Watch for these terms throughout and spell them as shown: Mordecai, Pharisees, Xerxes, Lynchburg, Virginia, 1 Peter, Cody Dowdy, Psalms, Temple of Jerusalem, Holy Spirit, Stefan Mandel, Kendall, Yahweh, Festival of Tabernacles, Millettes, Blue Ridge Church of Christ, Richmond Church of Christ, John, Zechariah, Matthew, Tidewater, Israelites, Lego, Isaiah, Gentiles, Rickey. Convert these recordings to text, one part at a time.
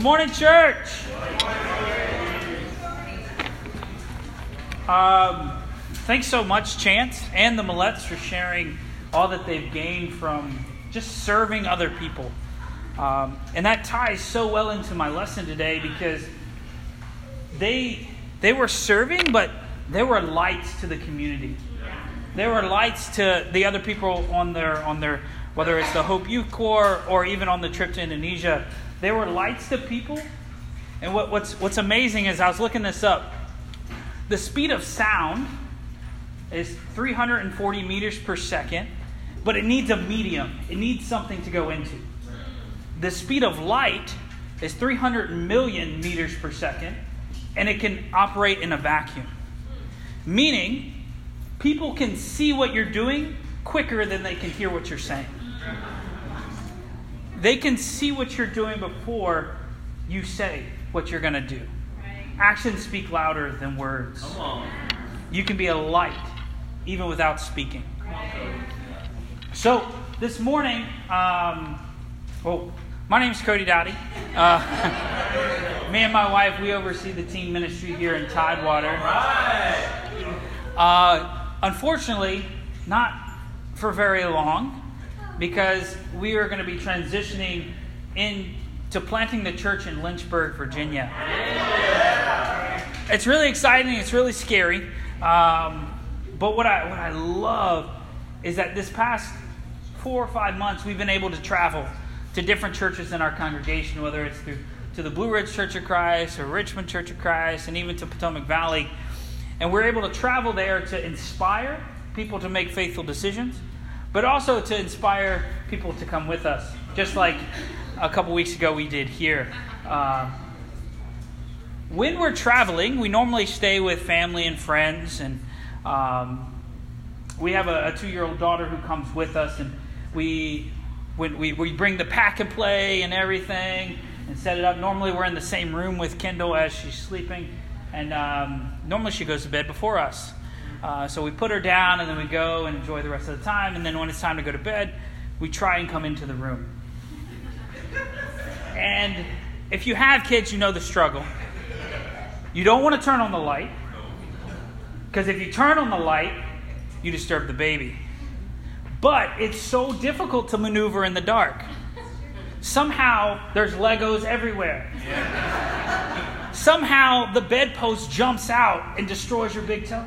Good morning, church. Thanks so much, Chance and the Millettes, for sharing all that they've gained from just serving other people. And that ties so well into my lesson today, because they were serving, but they were lights to the community. They were lights to the other people on their whether it's the Hope Youth Corps or even on the trip to Indonesia. They were lights to people. And what's amazing is, I was looking this up, the speed of sound is 340 meters per second, but it needs a medium. It needs something to go into. The speed of light is 300 million meters per second, and it can operate in a vacuum. Meaning, people can see what you're doing quicker than they can hear what you're saying. They can see what you're doing before you say what you're going to do. Actions speak louder than words. Come on. You can be a light even without speaking. So this morning, my name's Cody Dowdy. Me and my wife, we oversee the teen ministry here in Tidewater. All right. Unfortunately, not for very long, because we are going to be transitioning into planting the church in Lynchburg, Virginia. It's really exciting. It's really scary. But what I love is that this past 4 or 5 months, we've been able to travel to different churches in our congregation, whether it's to the Blue Ridge Church of Christ or Richmond Church of Christ, and even to Potomac Valley. And we're able to travel there to inspire people to make faithful decisions, but also to inspire people to come with us, just like a couple weeks ago we did here. When we're traveling, we normally stay with family and friends, and we have a 2-year-old daughter who comes with us, and we bring the pack and play and everything and set it up. Normally we're in the same room with Kendall as she's sleeping, and normally she goes to bed before us. So we put her down, and then we go and enjoy the rest of the time. And then when it's time to go to bed, we try and come into the room. And if you have kids, you know the struggle. You don't want to turn on the light, because if you turn on the light, you disturb the baby. But it's so difficult to maneuver in the dark. Somehow there's Legos everywhere. Yeah. Somehow the bedpost jumps out and destroys your big toe.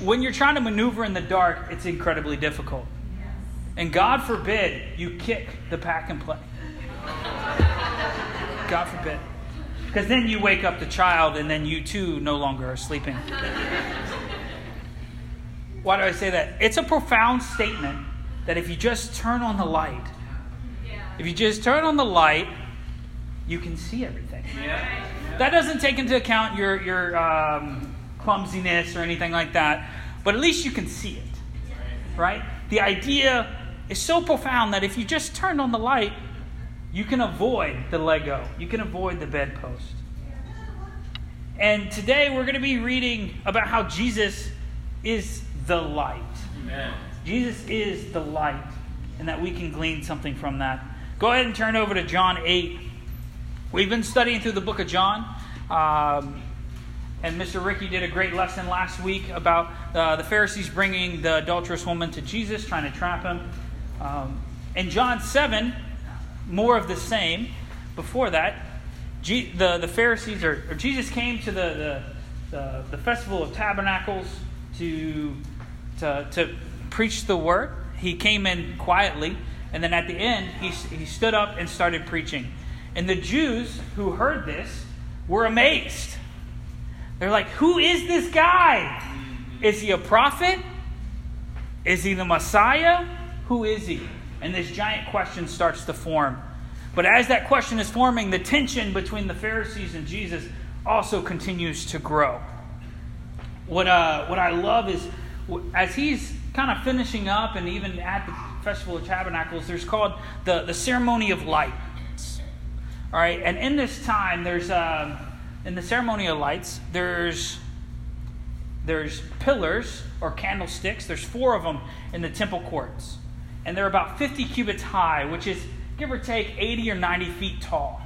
When you're trying to maneuver in the dark, it's incredibly difficult. Yes. And God forbid you kick the pack and play. God forbid. Because then you wake up the child, and then you too no longer are sleeping. Why do I say that? It's a profound statement that if you just turn on the light, if you just turn on the light, you can see everything. Yeah. That doesn't take into account your clumsiness or anything like that, but at least you can see it, right? The idea is so profound that if you just turn on the light, you can avoid the Lego. You can avoid the bedpost. And today we're going to be reading about how Jesus is the light. Amen. Jesus is the light, and that we can glean something from that. Go ahead and turn over to John 8. We've been studying through the book of John. And Mr. Rickey did a great lesson last week about the Pharisees bringing the adulterous woman to Jesus, trying to trap him. In John 7, more of the same. Before that, the Pharisees, or Jesus came to the Festival of Tabernacles to preach the word. He came in quietly, and then at the end, he stood up and started preaching. And the Jews who heard this were amazed. They're like, who is this guy? Is he a prophet? Is he the Messiah? Who is he? And this giant question starts to form. But as that question is forming, the tension between the Pharisees and Jesus also continues to grow. What I love is, as he's kind of finishing up, and even at the Festival of Tabernacles, there's called the Ceremony of Lights. All right, and in this time, in the Ceremony of Lights, there's pillars or candlesticks. There's 4 of them in the temple courts. And they're about 50 cubits high, which is give or take 80 or 90 feet tall.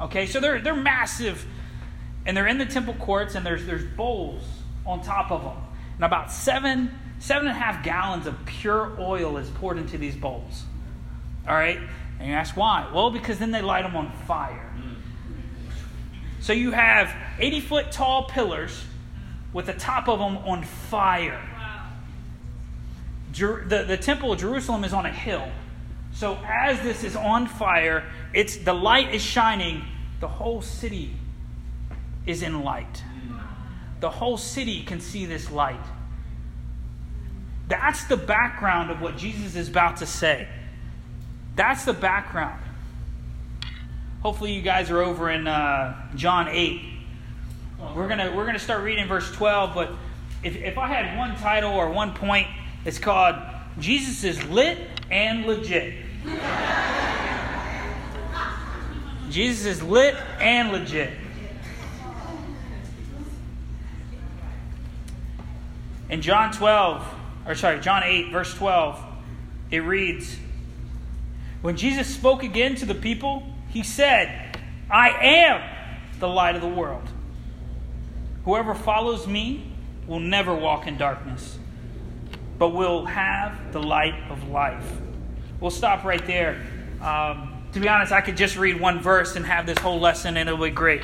Okay, so they're massive, and they're in the temple courts, and there's bowls on top of them. And about 7.5 gallons of pure oil is poured into these bowls. All right? And you ask why? Well, because then they light them on fire. So you have 80-foot tall pillars with the top of them on fire. Wow. The Temple of Jerusalem is on a hill. So as this is on fire, the light is shining. The whole city is in light. The whole city can see this light. That's the background of what Jesus is about to say. That's the background. Hopefully you guys are over in John 8. We're gonna start reading verse 12, but if I had one title or one point, it's called Jesus is Lit and Legit. Jesus is lit and legit. In John 8, verse 12, it reads, "When Jesus spoke again to the people, he said, 'I am the light of the world. Whoever follows me will never walk in darkness, but will have the light of life.'" We'll stop right there. To be honest, I could just read one verse and have this whole lesson, and it'll be great.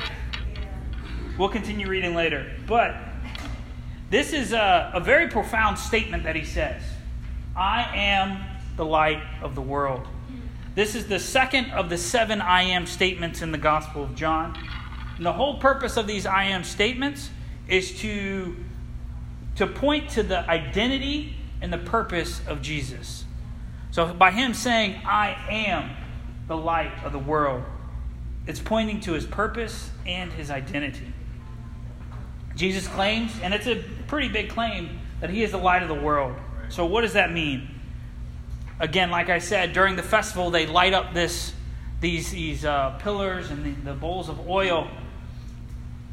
We'll continue reading later. But this is a very profound statement that he says. I am the light of the world. This is the second of the 7 I am statements in the Gospel of John. And the whole purpose of these I am statements is to point to the identity and the purpose of Jesus. So by him saying, I am the light of the world, it's pointing to his purpose and his identity. Jesus claims, and it's a pretty big claim, that he is the light of the world. So what does that mean? Again, like I said, during the festival, they light up these pillars and the bowls of oil.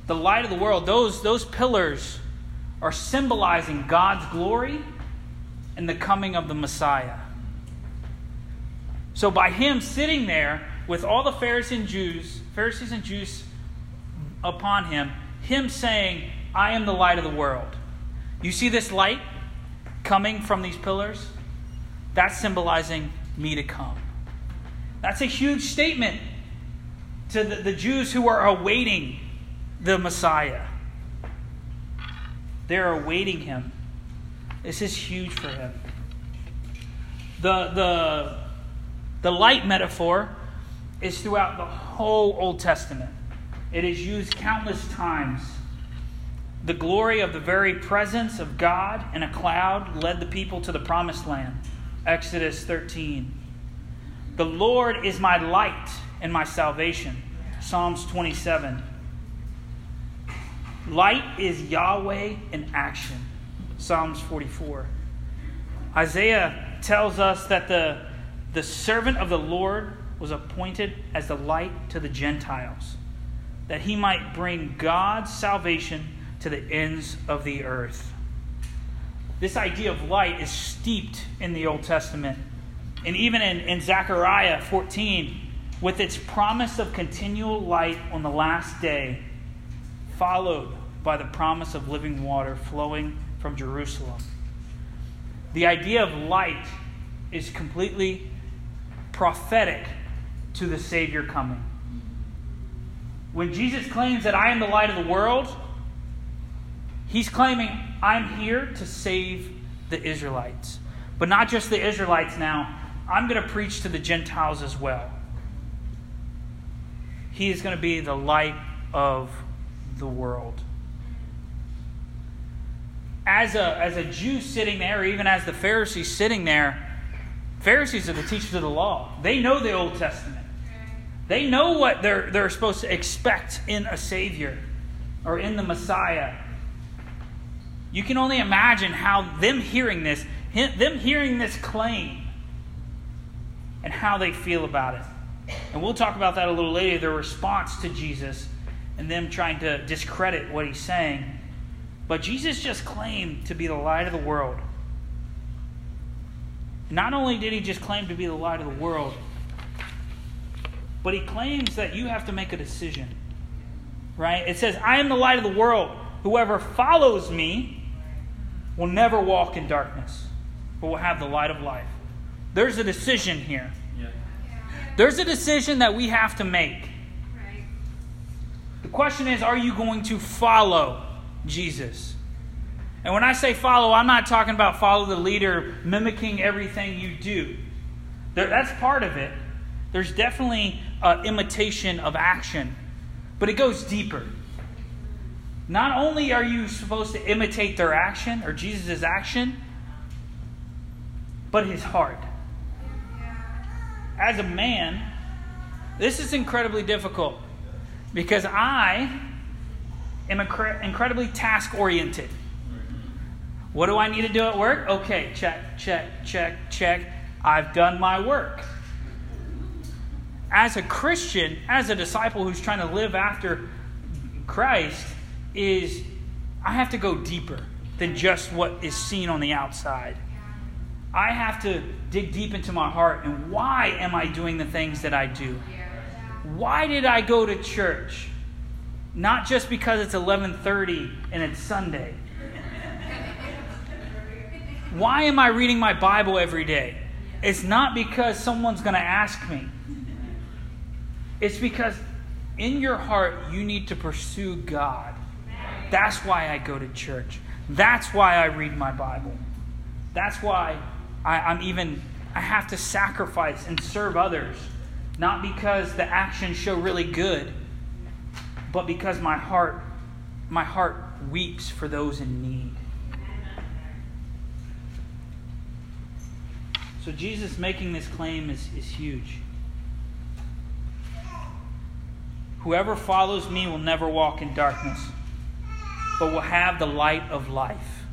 The light of the world, those pillars are symbolizing God's glory and the coming of the Messiah. So by him sitting there with all the Pharisees and Jews upon him, him saying, I am the light of the world. You see this light coming from these pillars? That's symbolizing me to come. That's a huge statement to the Jews who are awaiting the Messiah. They're awaiting him. This is huge for him. The light metaphor is throughout the whole Old Testament. It is used countless times. The glory of the very presence of God in a cloud led the people to the promised land. Exodus 13. The Lord is my light and my salvation. Psalms 27. Light is Yahweh in action. Psalms 44. Isaiah tells us that the servant of the Lord was appointed as the light to the Gentiles, that he might bring God's salvation to the ends of the earth. This idea of light is steeped in the Old Testament. And even in Zechariah 14, with its promise of continual light on the last day, followed by the promise of living water flowing from Jerusalem. The idea of light is completely prophetic to the Savior coming. When Jesus claims that I am the light of the world, he's claiming I'm here to save the Israelites. But not just the Israelites now. I'm going to preach to the Gentiles as well. He is going to be the light of the world. As a Jew sitting there, or even as the Pharisees sitting there, Pharisees are the teachers of the law. They know the Old Testament. They know what they're supposed to expect in a Savior or in the Messiah. You can only imagine how them hearing this claim and how they feel about it. And we'll talk about that a little later, their response to Jesus and them trying to discredit what he's saying. But Jesus just claimed to be the light of the world. Not only did he just claim to be the light of the world, But he claims that you have to make a decision, right? It says, I am the light of the world. Whoever follows me will never walk in darkness, but will have the light of life. There's a decision here. Yeah. There's a decision that we have to make. Right. The question is, are you going to follow Jesus? And when I say follow, I'm not talking about follow the leader, mimicking everything you do. That's part of it. There's definitely an imitation of action, but it goes deeper. Not only are you supposed to imitate their action, or Jesus' action, but his heart. As a man, this is incredibly difficult because I am incredibly task-oriented. What do I need to do at work? Okay, check, check, check, check. I've done my work. As a Christian, as a disciple who's trying to live after Christ, is I have to go deeper than just what is seen on the outside. I have to dig deep into my heart and why am I doing the things that I do? Why did I go to church? Not just because it's 11:30 and it's Sunday. Why am I reading my Bible every day? It's not because someone's going to ask me. It's because in your heart, you need to pursue God. That's why I go to church. That's why I read my Bible. That's why I have to sacrifice and serve others. Not because the actions show really good, but because my heart weeps for those in need. So Jesus making this claim is huge. Whoever follows me will never walk in darkness, but will have the light of life.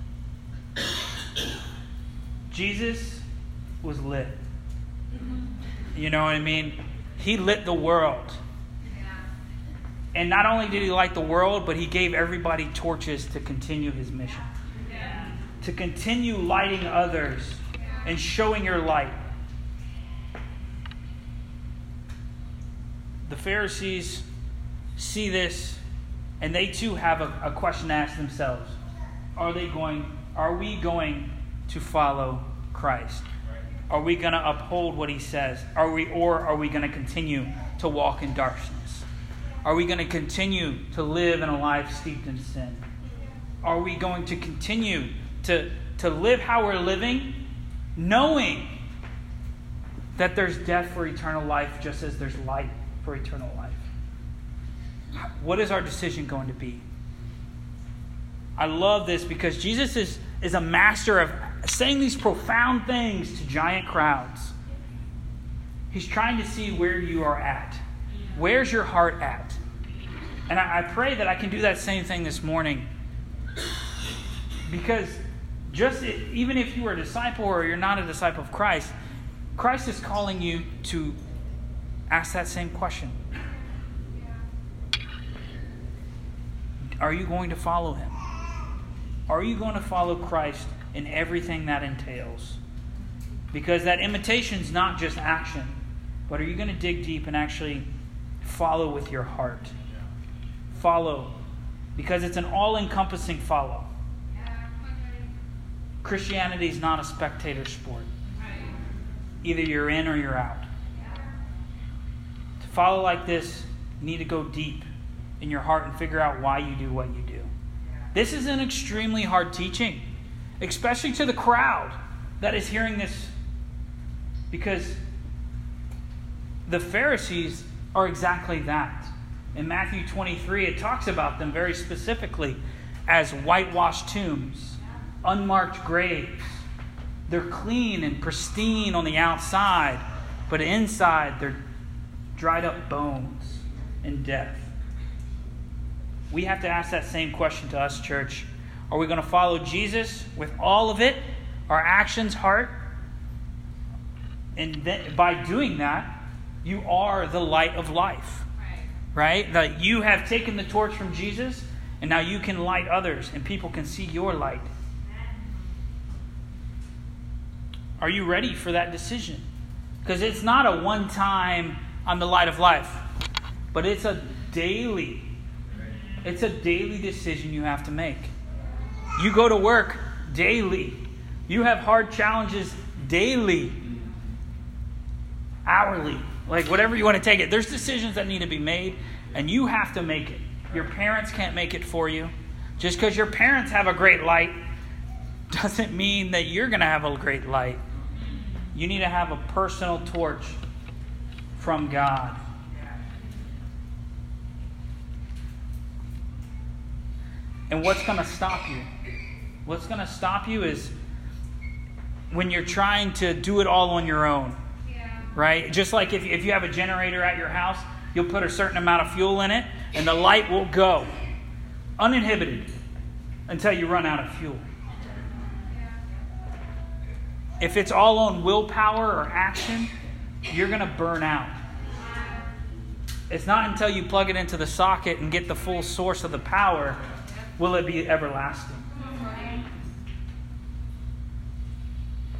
Jesus was lit. You know what I mean? He lit the world. And not only did he light the world, but he gave everybody torches to continue his mission. To continue lighting others and showing your light. The Pharisees see this, and they too have a question to ask themselves. Are we going to follow Christ? Are we going to uphold what he says? Are we going to continue to walk in darkness? Are we going to continue to live in a life steeped in sin? Are we going to continue to live how we're living, knowing that there's death for eternal life just as there's light for eternal life? What is our decision going to be? I love this because Jesus is a master of saying these profound things to giant crowds. He's trying to see where you are at. Where's your heart at? And I pray that I can do that same thing this morning. Because even if you are a disciple or you're not a disciple of Christ, Christ is calling you to ask that same question. Are you going to follow him? Are you going to follow Christ in everything that entails? Because that imitation is not just action, but are you going to dig deep and actually follow with your heart? Follow, because it's an all-encompassing follow. Christianity is not a spectator sport. Either you're in or you're out. To follow like this, you need to go deep in your heart and figure out why you do what you do. This is an extremely hard teaching, especially to the crowd that is hearing this, because the Pharisees are exactly that. In Matthew 23, it talks about them very specifically as whitewashed tombs, unmarked graves. They're clean and pristine on the outside, but inside they're dried up bones and death. We have to ask that same question to us, church. Are we going to follow Jesus with all of it, our actions, heart? And then, by doing that, you are the light of life, right? That you have taken the torch from Jesus, and now you can light others, and people can see your light. Are you ready for that decision? Because it's not a one-time, I'm the light of life. But it's a daily decision you have to make. You go to work daily. You have hard challenges daily, hourly, like whatever you want to take it. There's decisions that need to be made, and you have to make it. Your parents can't make it for you. Just because your parents have a great light doesn't mean that you're going to have a great light. You need to have a personal torch from God. And what's going to stop you? What's going to stop you is when you're trying to do it all on your own, right? Just like if you have a generator at your house, you'll put a certain amount of fuel in it, and the light will go uninhibited until you run out of fuel. If it's all on willpower or action, you're going to burn out. It's not until you plug it into the socket and get the full source of the power will it be everlasting.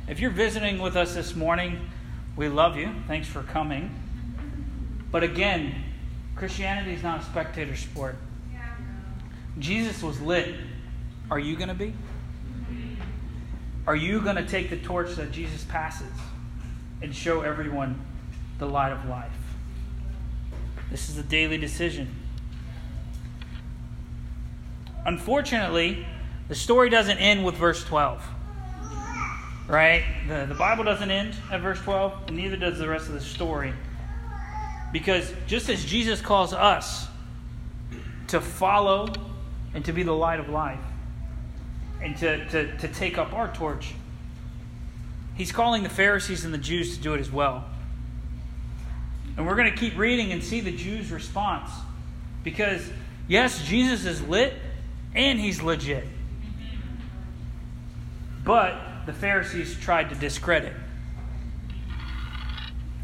If you're visiting with us this morning, we love you. Thanks for coming. But again, Christianity is not a spectator sport. Jesus was lit. Are you going to be? Are you going to take the torch that Jesus passes and show everyone the light of life? This is a daily decision. Unfortunately, the story doesn't end with verse 12. Right? The Bible doesn't end at verse 12, and neither does the rest of the story. Because just as Jesus calls us to follow and to be the light of life, and to take up our torch, he's calling the Pharisees and the Jews to do it as well. And we're going to keep reading and see the Jews' response. Because, yes, Jesus is lit and he's legit. But the Pharisees tried to discredit.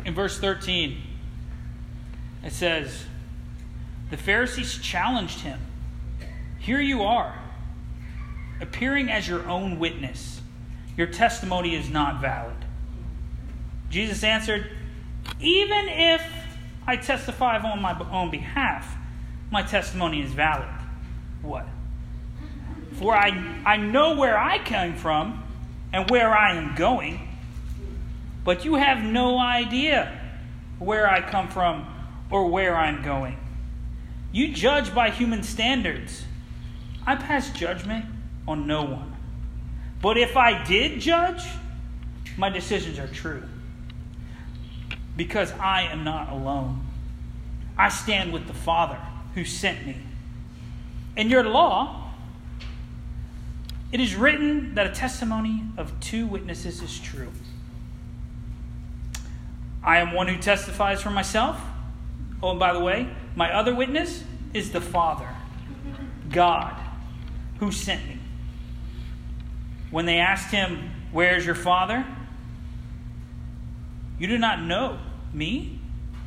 In verse 13, it says, the Pharisees challenged him. Here you are, appearing as your own witness. Your testimony is not valid. Jesus answered, even if I testify on my own behalf, my testimony is valid. What? For I know where I came from and where I am going, but you have no idea where I come from or where I'm going. You judge by human standards. I pass judgment on no one. But if I did judge, my decisions are true, because I am not alone. I stand with the Father who sent me. In your law, it is written that a testimony of two witnesses is true. I am one who testifies for myself. Oh, and by the way, my other witness is the Father, God, who sent me. When they asked him, where is your Father? You do not know me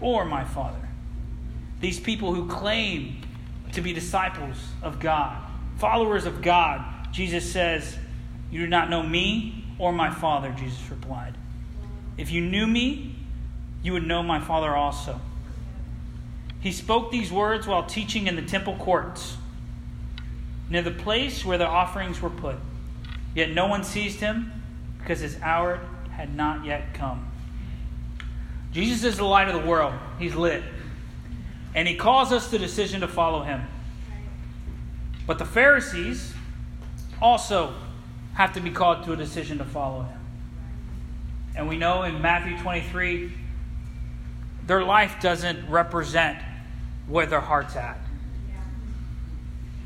or my Father. These people who claim to be disciples of God, followers of God, Jesus says, you do not know me or my Father, Jesus replied. If you knew me, you would know my Father also. He spoke these words while teaching in the temple courts, near the place where the offerings were put. Yet no one seized him, because his hour had not yet come. Jesus is the light of the world. He's lit. And he calls us to decision to follow him. But the Pharisees also have to be called to a decision to follow him. And we know in Matthew 23, their life doesn't represent where their heart's at.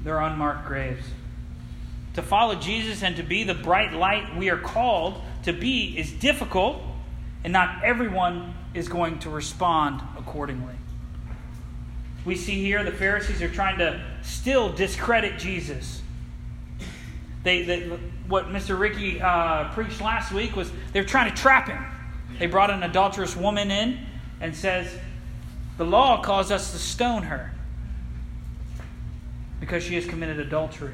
They're unmarked graves. To follow Jesus and to be the bright light we are called to be is difficult, and not everyone is going to respond accordingly. We see here the Pharisees are trying to still discredit Jesus. What Mr. Rickey preached last week was they're trying to trap him. They brought an adulterous woman in and says, the law calls us to stone her because she has committed adultery.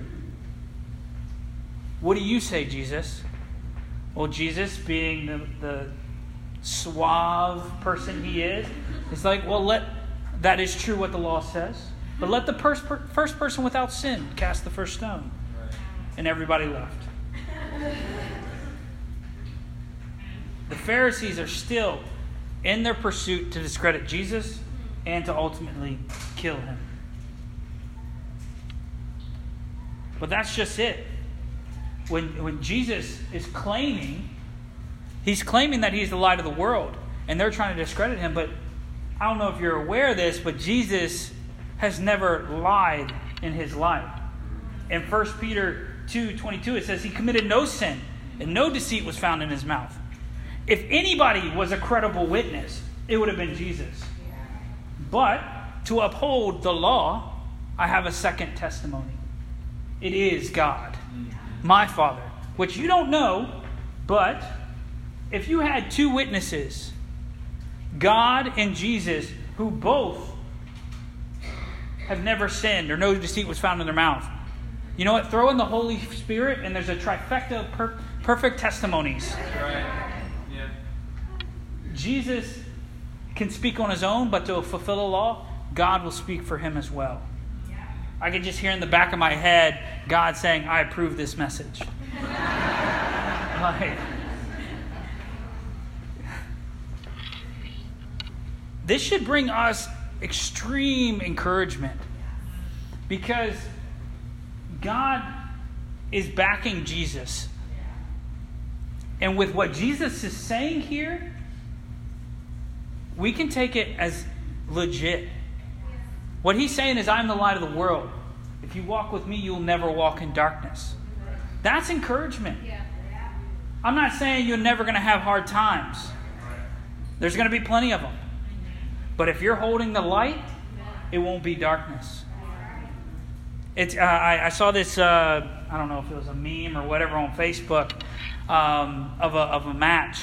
What do you say, Jesus? Well, Jesus, being the suave person he is, it's like, well, let that is true what the law says, but let the first person without sin cast the first stone. And everybody left. The Pharisees are still in their pursuit to discredit Jesus and to ultimately kill him. But that's just it. When Jesus is claiming, he's claiming that he's the light of the world, and they're trying to discredit him. But I don't know if you're aware of this, but Jesus has never lied in his life. In 1 Peter 2:22, it says he committed no sin, and no deceit was found in his mouth. If anybody was a credible witness, it would have been Jesus. But to uphold the law, I have a second testimony. It is God, my Father, which you don't know, but if you had two witnesses, God and Jesus, who both have never sinned or no deceit was found in their mouth, you know what? Throw in the Holy Spirit and there's a trifecta of perfect testimonies. Right. Yeah. Jesus can speak on his own, but to fulfill the law, God will speak for him as well. Yeah. I can just hear in the back of my head, God saying, I approve this message. Like, this should bring us extreme encouragement, because God is backing Jesus. And with what Jesus is saying here, we can take it as legit. What he's saying is, I'm the light of the world. If you walk with me, you'll never walk in darkness. That's encouragement. I'm not saying you're never going to have hard times. There's going to be plenty of them. But if you're holding the light, it won't be darkness. It's, I saw this, I don't know if it was a meme or whatever on Facebook, of a match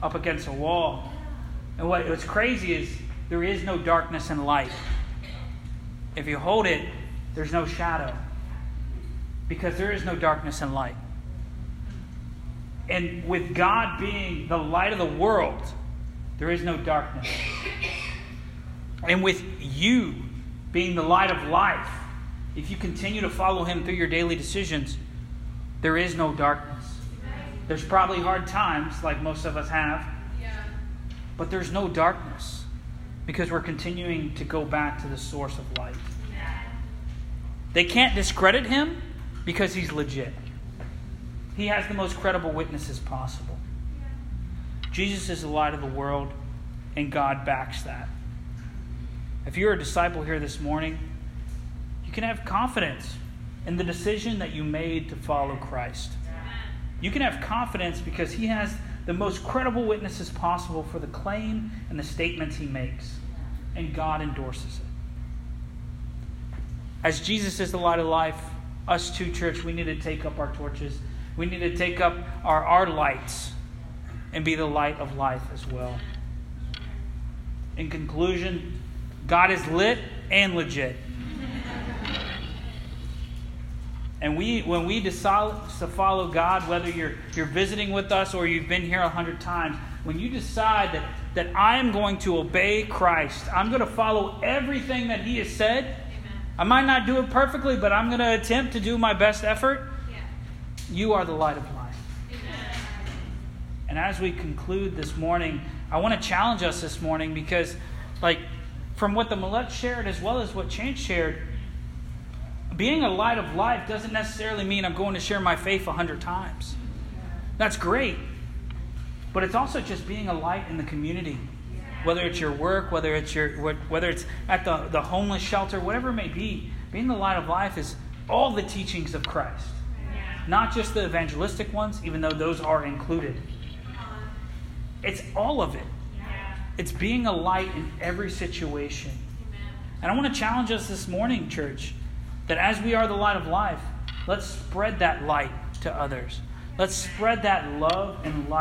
up against a wall. And what's crazy is there is no darkness and light. If you hold it, there's no shadow, because there is no darkness and light. And with God being the light of the world, there is no darkness. And with you being the light of life, if you continue to follow him through your daily decisions, there is no darkness. There's probably hard times, like most of us have, but there's no darkness, because we're continuing to go back to the source of light. They can't discredit him because he's legit. He has the most credible witnesses possible. Jesus is the light of the world, and God backs that. If you're a disciple here this morning, you can have confidence in the decision that you made to follow Christ. You can have confidence because he has the most credible witnesses possible for the claim and the statements he makes. And God endorses it. As Jesus is the light of life, us too, church, we need to take up our torches. We need to take up our lights and be the light of life as well. In conclusion, God is lit and legit. And when we decide to follow God, whether you're visiting with us or you've been here 100 times, when you decide that I am going to obey Christ, I'm going to follow everything that he has said. Amen. I might not do it perfectly, but I'm going to attempt to do my best effort. Yeah. You are the light of life. Amen. And as we conclude this morning, I want to challenge us this morning, because from what the Millettes shared as well as what Chance shared, being a light of life doesn't necessarily mean I'm going to share my faith 100 times. That's great. But it's also just being a light in the community. Whether it's your work, whether it's at the homeless shelter, whatever it may be, being the light of life is all the teachings of Christ. Not just the evangelistic ones, even though those are included. It's all of it. It's being a light in every situation. And I want to challenge us this morning, church, that as we are the light of life, let's spread that light to others. Let's spread that love and light.